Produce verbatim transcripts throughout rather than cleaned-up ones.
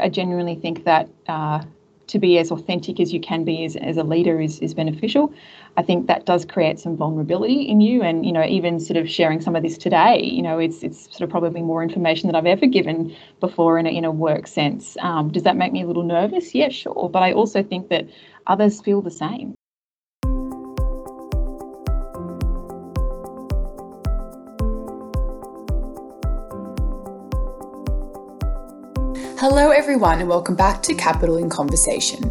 I genuinely think that uh, to be as authentic as you can be as, as a leader is, is beneficial. I think that does create some vulnerability in you, and, you know, even sort of sharing some of this today, you know, it's it's sort of probably more information than I've ever given before in a, in a work sense. Um, does that make me a little nervous? Yeah, sure. But I also think that others feel the same. Hello everyone and welcome back to Capital in Conversation,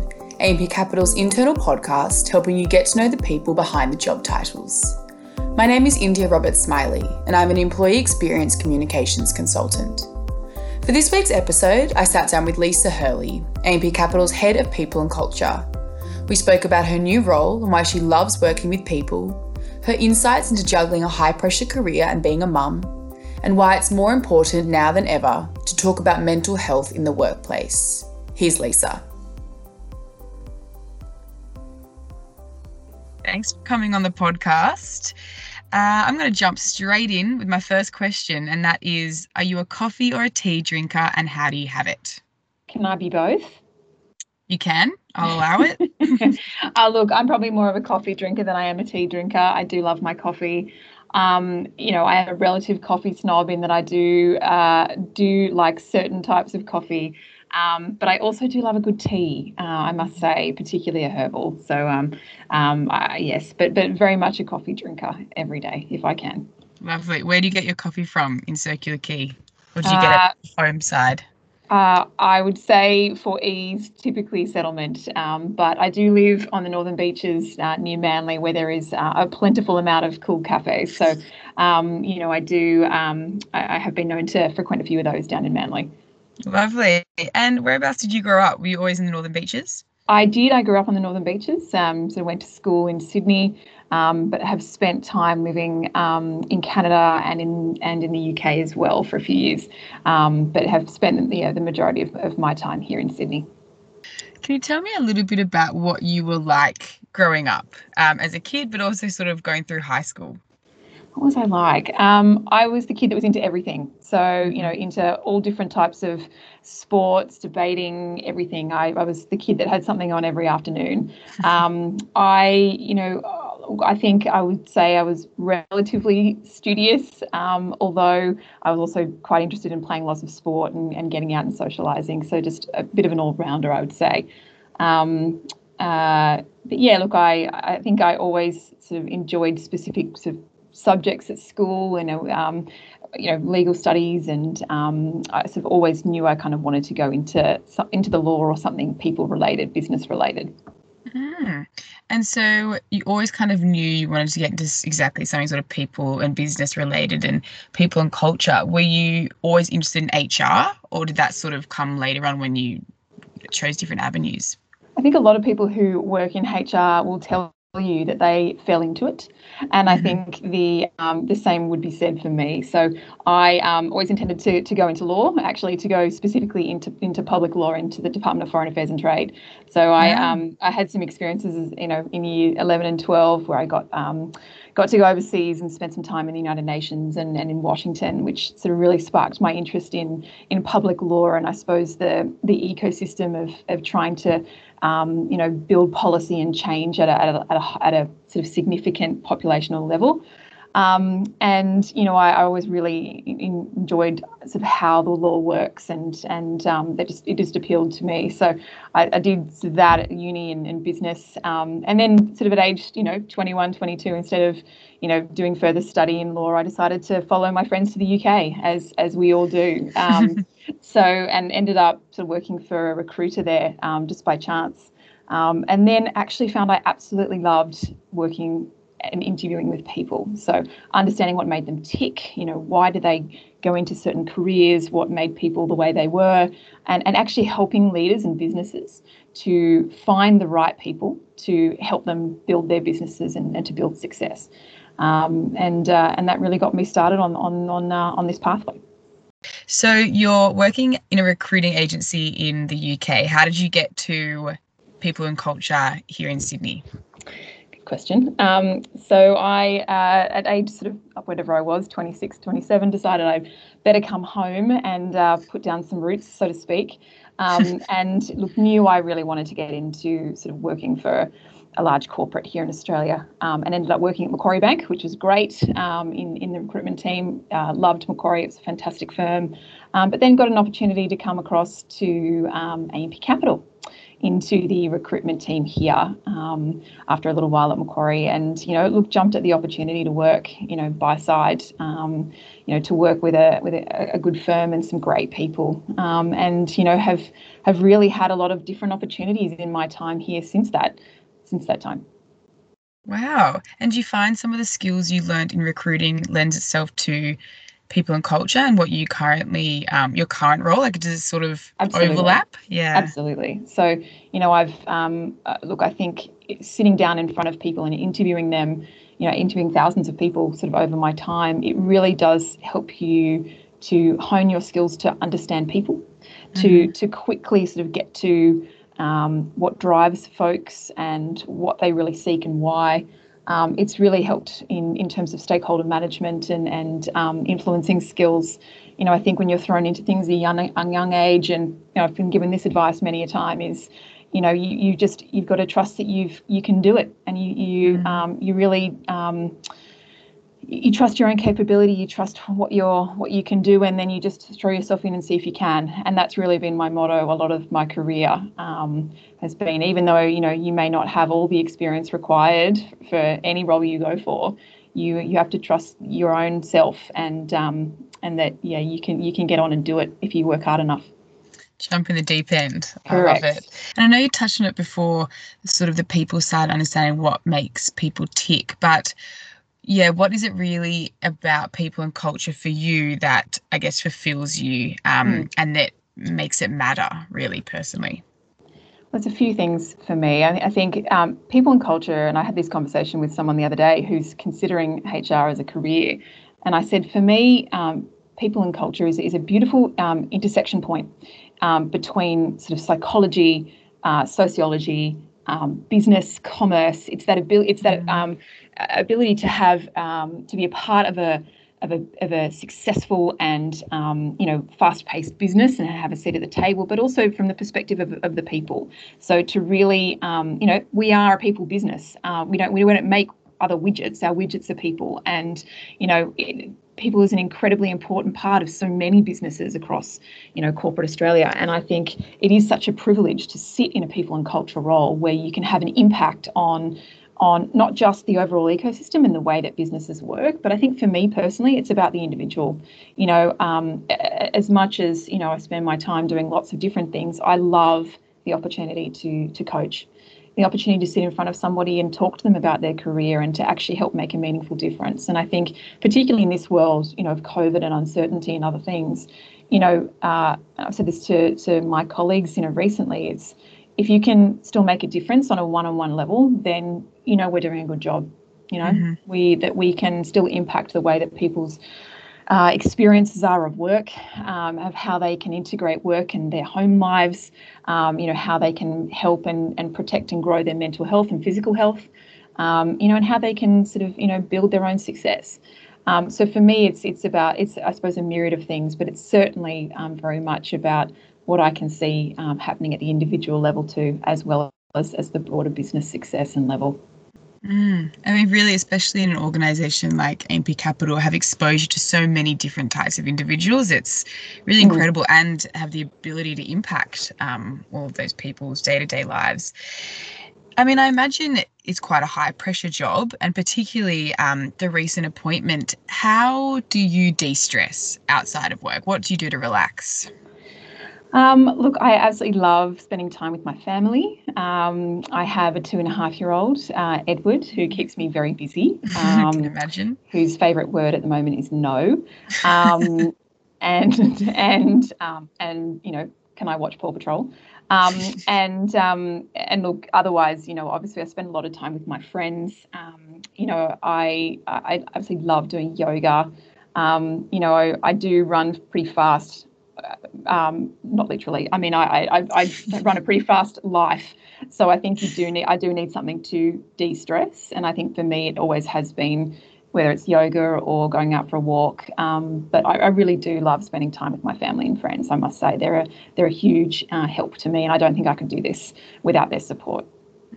A M P Capital's internal podcast helping you get to know the people behind the job titles. My name is India Roberts Smiley and I'm an employee experience communications consultant. For this week's episode, I sat down with Lisa Hurley, A M P Capital's Head of People and Culture. We spoke about her new role and why she loves working with people, her insights into juggling a high-pressure career and being a mum, and why it's more important now than ever to talk about mental health in the workplace. Here's Lisa. Thanks for coming on the podcast. Uh, I'm going to jump straight in with my first question, and that is, are you a coffee or a tea drinker, and how do you have it? Can I be both? You can. I'll allow it. uh, look, I'm probably more of a coffee drinker than I am a tea drinker. I do love my coffee. Um, you know, I am a relative coffee snob in that I do uh, do like certain types of coffee, um, but I also do love a good tea, uh, I must say, particularly a herbal. So, um, um, uh, yes, but but very much a coffee drinker every day if I can. Lovely. Where do you get your coffee from in Circular Quay? Or do you uh, get it at home side? Uh, I would say for ease, typically settlement, um, but I do live on the northern beaches uh, near Manly, where there is uh, a plentiful amount of cool cafes. So, um, you know, I do, um, I, I have been known to frequent a few of those down in Manly. Lovely. And whereabouts did you grow up? Were you always in the northern beaches? I did. I grew up on the northern beaches, um, so I went to school in Sydney, um, but have spent time living um, in Canada and in and in the U K as well for a few years, um, but have spent you know, the majority of, of my time here in Sydney. Can you tell me a little bit about what you were like growing up um, as a kid, but also sort of going through high school? What was I like? Um, I was the kid that was into everything. So, you know, into all different types of sports, debating, everything. I, I was the kid that had something on every afternoon. Um, I, you know, I think I would say I was relatively studious, um, although I was also quite interested in playing lots of sport and, and getting out and socialising. So just a bit of an all-rounder, I would say. Um, uh, but, yeah, look, I, I think I always sort of enjoyed specific sort of subjects at school, and um, you know, legal studies, and um, I sort of always knew I kind of wanted to go into into the law or something people related, business related. Mm. And so you always kind of knew you wanted to get into exactly something sort of people and business related, and people and culture. Were you always interested in H R, or did that sort of come later on when you chose different avenues? I think a lot of people who work in H R will tell you that they fell into it, and I think the um, the same would be said for me. So I um, always intended to to go into law, actually, to go specifically into into public law, into the Department of Foreign Affairs and Trade. So I yeah. um, I had some experiences, you know, in year eleven and twelve, where I got um, got to go overseas and spend some time in the United Nations and, and in Washington, which sort of really sparked my interest in in public law, and I suppose the the ecosystem of of trying to Um, you know, build policy and change at a, at, a, at, a, at a sort of significant populational level. Um, and, you know, I, I always really in, enjoyed sort of how the law works, and and um, that just, it just appealed to me. So I, I did that at uni and, and business. Um, and then sort of at age, you know, twenty-one, twenty-two, instead of, you know, doing further study in law, I decided to follow my friends to the U K, as as we all do. Um, so and ended up sort of working for a recruiter there um, just by chance, um, and then actually found I absolutely loved working and interviewing with people. So understanding what made them tick, you know, why do they go into certain careers, what made people the way they were, and, and actually helping leaders and businesses to find the right people to help them build their businesses and, and to build success. Um, and uh, and that really got me started on on on, uh, on this pathway. So you're working in a recruiting agency in the U K. How did you get to people and culture here in Sydney? question. Um, so I, uh, at age sort of whatever I was, twenty-six, twenty-seven, decided I'd better come home and uh, put down some roots, so to speak. Um, and look, knew I really wanted to get into sort of working for a large corporate here in Australia, um, and ended up working at Macquarie Bank, which was great, um, in, in the recruitment team. Uh, loved Macquarie, it was a fantastic firm, um, but then got an opportunity to come across to um, A M P Capital into the recruitment team here, um, after a little while at Macquarie, and, you know, look, jumped at the opportunity to work, you know, buy side, um, you know, to work with a with a, a good firm and some great people, um, and, you know, have have really had a lot of different opportunities in my time here since that. since that time. Wow. And do you find some of the skills you learned in recruiting lends itself to people and culture and what you currently, um, your current role, like does it sort of Absolutely. Overlap? Yeah, absolutely. So, you know, I've, um, uh, look, I think sitting down in front of people and interviewing them, you know, interviewing thousands of people sort of over my time, it really does help you to hone your skills to understand people, mm-hmm. to, to quickly sort of get to, Um, what drives folks and what they really seek and why. Um, it's really helped in, in terms of stakeholder management and, and um, influencing skills. You know, I think when you're thrown into things at a young, a young age, and, you know, I've been given this advice many a time, is, you know, you, you just, you've got to trust that you've, you can do it, and you, you, mm. um, you really, um, you trust your own capability, you trust what you're, what you can do, and then you just throw yourself in and see if you can. And that's really been my motto a lot of my career, um, has been, even though, you know, you may not have all the experience required for any role you go for, you you have to trust your own self and um, and that, yeah, you can you can get on and do it if you work hard enough. Jump in the deep end. Correct. I love it. And I know you touched on it before, sort of the people side, understanding what makes people tick, but yeah, what is it really about people and culture for you that, I guess, fulfills you, um, mm. and that makes it matter, really, personally? Well, there's a few things for me. I, I think um, people and culture, and I had this conversation with someone the other day who's considering H R as a career, and I said, for me, um, people and culture is, is a beautiful um, intersection point um, between sort of psychology, uh, sociology, Um, business, commerce. It's that ability. It's that um, ability to have um, to be a part of a of a of a successful and um, you know, fast-paced business and have a seat at the table, but also from the perspective of, of the people. So to really, um, you know, we are a people business. Uh, we don't we don't make other widgets. Our widgets are people, and you know. It, People is an incredibly important part of so many businesses across, you know, corporate Australia. And I think it is such a privilege to sit in a people and culture role where you can have an impact on, on not just the overall ecosystem and the way that businesses work, but I think for me personally, it's about the individual. You know, um, as much as, you know, I spend my time doing lots of different things, I love the opportunity to to coach. The opportunity to sit in front of somebody and talk to them about their career and to actually help make a meaningful difference. And I think particularly in this world, you know, of COVID and uncertainty and other things, you know, uh, I've said this to, to my colleagues, you know, recently, it's if you can still make a difference on a one-on-one level, then, you know, we're doing a good job, you know, mm-hmm. we that we can still impact the way that people's Uh, experiences are of work, um, of how they can integrate work and their home lives, um, you know, how they can help and, and protect and grow their mental health and physical health, um, you know, and how they can sort of, you know, build their own success. Um, so for me, it's it's about, it's I suppose, a myriad of things, but it's certainly um, very much about what I can see um, happening at the individual level too, as well as, as the broader business success and level. Mm. I mean, really, especially in an organisation like A M P Capital, have exposure to so many different types of individuals. It's really mm. incredible, and have the ability to impact um, all of those people's day-to-day lives. I mean, I imagine it's quite a high-pressure job, and particularly um, the recent appointment. How do you de-stress outside of work? What do you do to relax? Um, look, I absolutely love spending time with my family. Um, I have a two and a half year old, uh, Edward, who keeps me very busy. Um, I can imagine. Whose favourite word at the moment is no. Um, and, and, um, and, you know, can I watch Paw Patrol? Um, and, um, and look, otherwise, you know, obviously I spend a lot of time with my friends. Um, you know, I, I absolutely love doing yoga. Um, you know, I, I do run pretty fast. Um, not literally. I mean, I, I, I run a pretty fast life. So I think you do need, I do need something to de-stress. And I think for me, it always has been, whether it's yoga or going out for a walk. Um, but I, I really do love spending time with my family and friends. I must say they're a, they're a huge uh, help to me. And I don't think I could do this without their support.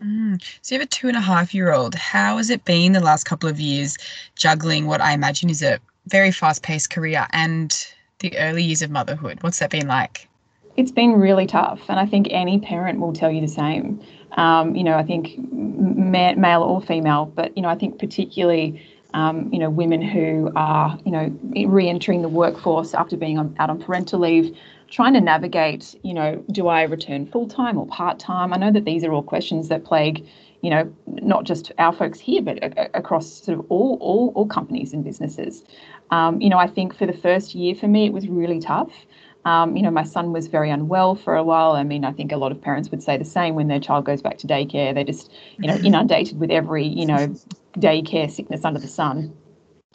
Mm. So you have a two and a half year old. How has it been the last couple of years juggling what I imagine is a very fast paced career and the early years of motherhood? What's that been like? It's been really tough. And I think any parent will tell you the same. Um, you know, I think ma- male or female, but, you know, I think particularly Um, you know, women who are, you know, re-entering the workforce after being on, out on parental leave, trying to navigate, you know, do I return full-time or part-time? I know that these are all questions that plague, you know, not just our folks here, but a- across sort of all, all, all companies and businesses. Um, you know, I think for the first year for me, it was really tough. Um, you know, my son was very unwell for a while. I mean, I think a lot of parents would say the same when their child goes back to daycare. They're just, you know, inundated with every, you know, daycare sickness under the sun.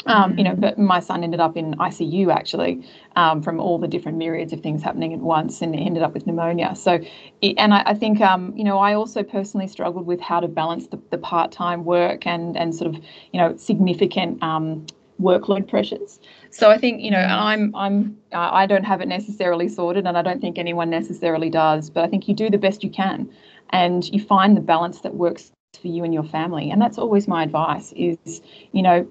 Um, you know, but my son ended up in I C U actually um, from all the different myriads of things happening at once, and ended up with pneumonia. So, and I, I think, um, you know, I also personally struggled with how to balance the, the part-time work and and sort of, you know, significant um, workload pressures. So I think, you know, I'm I'm uh, I don't have it necessarily sorted, and I don't think anyone necessarily does. But I think you do the best you can, and you find the balance that works for you and your family. And that's always my advice is, you know,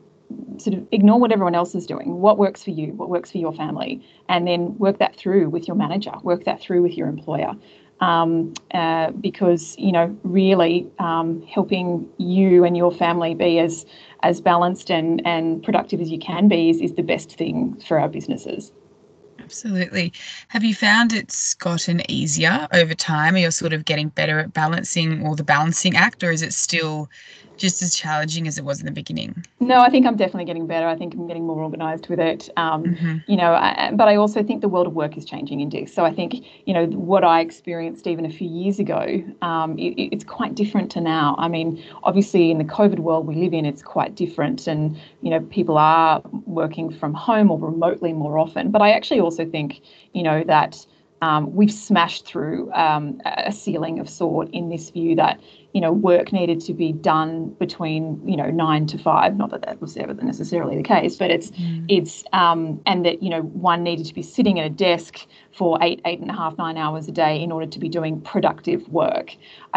sort of ignore what everyone else is doing. What works for you? What works for your family? And then work that through with your manager, work that through with your employer. Um, uh, because, you know, really um, helping you and your family be as as balanced and, and productive as you can be is, is the best thing for our businesses. Absolutely. Have you found it's gotten easier over time? Are you sort of getting better at balancing or the balancing act, or is it still just as challenging as it was in the beginning? No, I think I'm definitely getting better. I think I'm getting more organised with it. Um, mm-hmm. You know, I, but I also think the world of work is changing, Indy. So I think, you know, what I experienced even a few years ago, um, it, it's quite different to now. I mean, obviously in the COVID world we live in, it's quite different, and, you know, people are working from home or remotely more often. But I actually also think, you know, that Um, we've smashed through um, a ceiling of sort in this view that, you know, work needed to be done between, you know, nine to five. Not that that was ever necessarily the case, but it's mm. it's um, and that, you know, one needed to be sitting at a desk for eight, eight and a half, nine hours a day in order to be doing productive work.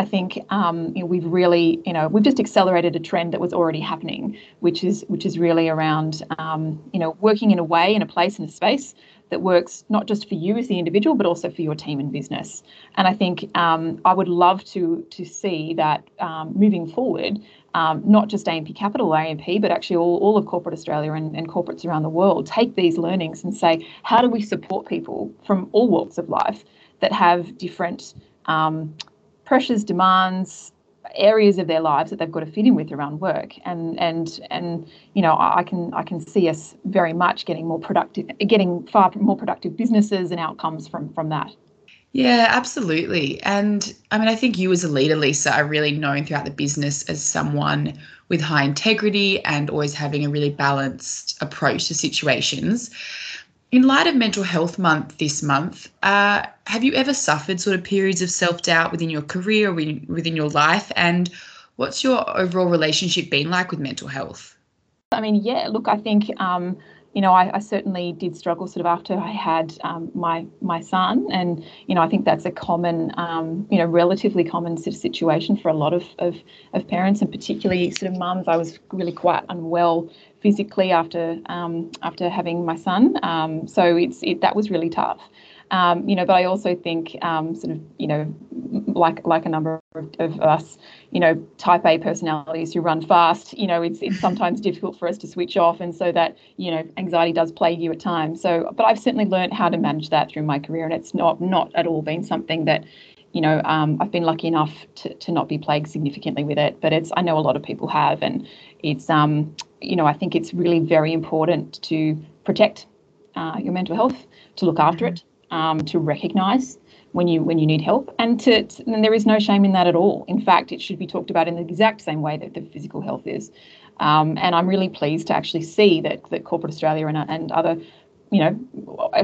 I think um, you know, we've really, you know, we've just accelerated a trend that was already happening, which is which is really around, um, you know, working in a way, in a place, in a space that works not just for you as the individual, but also for your team and business. And I think um, I would love to to see that um, moving forward, um, not just A M P Capital, A M P, but actually all, all of corporate Australia and, and corporates around the world take these learnings and say, how do we support people from all walks of life that have different um, pressures, demands, areas of their lives that they've got to fit in with around work, and and and you know, I can I can see us very much getting more productive, getting far more productive businesses and outcomes from from that. Yeah, absolutely. And I mean, I think you as a leader, Lisa, are really known throughout the business as someone with high integrity and always having a really balanced approach to situations. In light of Mental Health Month this month, uh, have you ever suffered sort of periods of self-doubt within your career or within, within your life? And what's your overall relationship been like with mental health? I mean, yeah, look, I think, um, you know, I, I certainly did struggle sort of after I had um, my my son. And, you know, I think that's a common, um, you know, relatively common sort of situation for a lot of, of, of parents, and particularly sort of mums. I was really quite unwell physically after um, after having my son, um, so it's it that was really tough, um, you know. But I also think um, sort of, you know, like like a number of, of us, you know, Type A personalities who run fast, you know, it's it's sometimes difficult for us to switch off, and so that, you know, anxiety does plague you at times. So, but I've certainly learned how to manage that through my career, and it's not not at all been something that, you know, um, I've been lucky enough to to not be plagued significantly with it. But it's I know a lot of people have, and it's um. You know, I think it's really very important to protect uh, your mental health, to look after it, um, to recognise when you when you need help, and to and there is no shame in that at all. In fact, it should be talked about in the exact same way that the physical health is. Um, and I'm really pleased to actually see that that corporate Australia and and other, you know,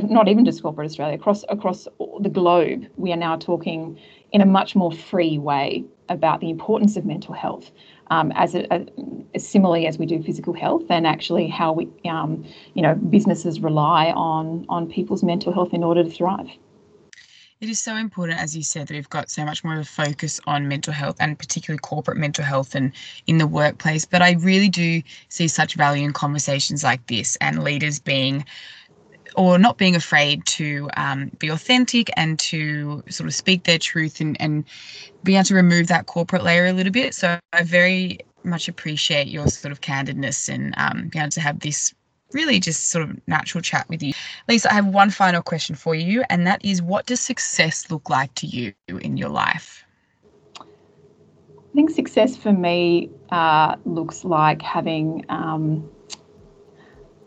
not even just corporate Australia, across across the globe, we are now talking in a much more free way about the importance of mental health um, as a, a, similarly as we do physical health, and actually how we, um, you know, businesses rely on on people's mental health in order to thrive. It is so important, as you said, that we've got so much more of a focus on mental health, and particularly corporate mental health and in the workplace. But I really do see such value in conversations like this, and leaders being or not being afraid to um, be authentic and to sort of speak their truth and, and be able to remove that corporate layer a little bit. So I very much appreciate your sort of candidness and um, being able to have this really just sort of natural chat with you. Lisa, I have one final question for you, and that is, what does success look like to you in your life? I think success for me uh, looks like having um,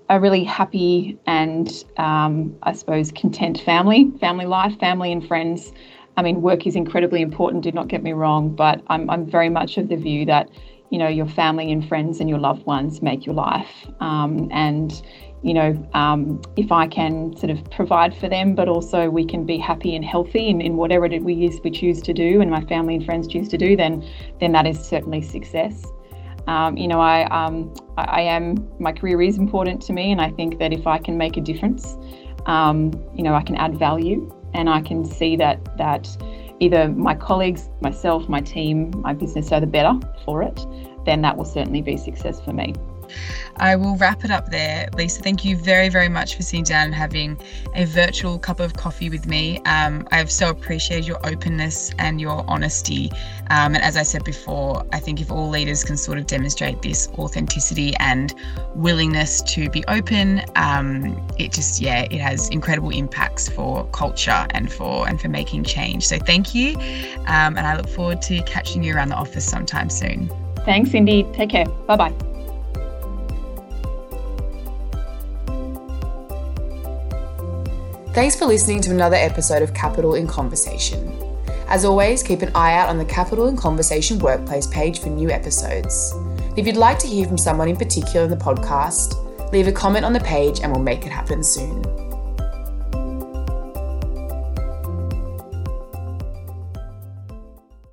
a really happy and um, I suppose content family, family life, family and friends. I mean, work is incredibly important, do not get me wrong, but I'm, I'm very much of the view that, you know, your family and friends and your loved ones make your life. Um, and, you know, um, if I can sort of provide for them, but also we can be happy and healthy in, in whatever it is we choose to do and my family and friends choose to do, then then that is certainly success. Um, you know, I, um, I, I am, my career is important to me, and I think that if I can make a difference, um, you know, I can add value, and I can see that that either my colleagues, myself, my team, my business are the better for it, then that will certainly be success for me. I will wrap it up there. Lisa, thank you very, very much for sitting down and having a virtual cup of coffee with me. Um, I've so appreciated your openness and your honesty. Um, and as I said before, I think if all leaders can sort of demonstrate this authenticity and willingness to be open, um, it just, yeah, it has incredible impacts for culture and for, and for making change. So thank you. Um, and I look forward to catching you around the office sometime soon. Thanks, Cindy. Take care. Bye-bye. Thanks for listening to another episode of Capital in Conversation. As always, keep an eye out on the Capital in Conversation Workplace page for new episodes. And if you'd like to hear from someone in particular in the podcast, leave a comment on the page and we'll make it happen soon.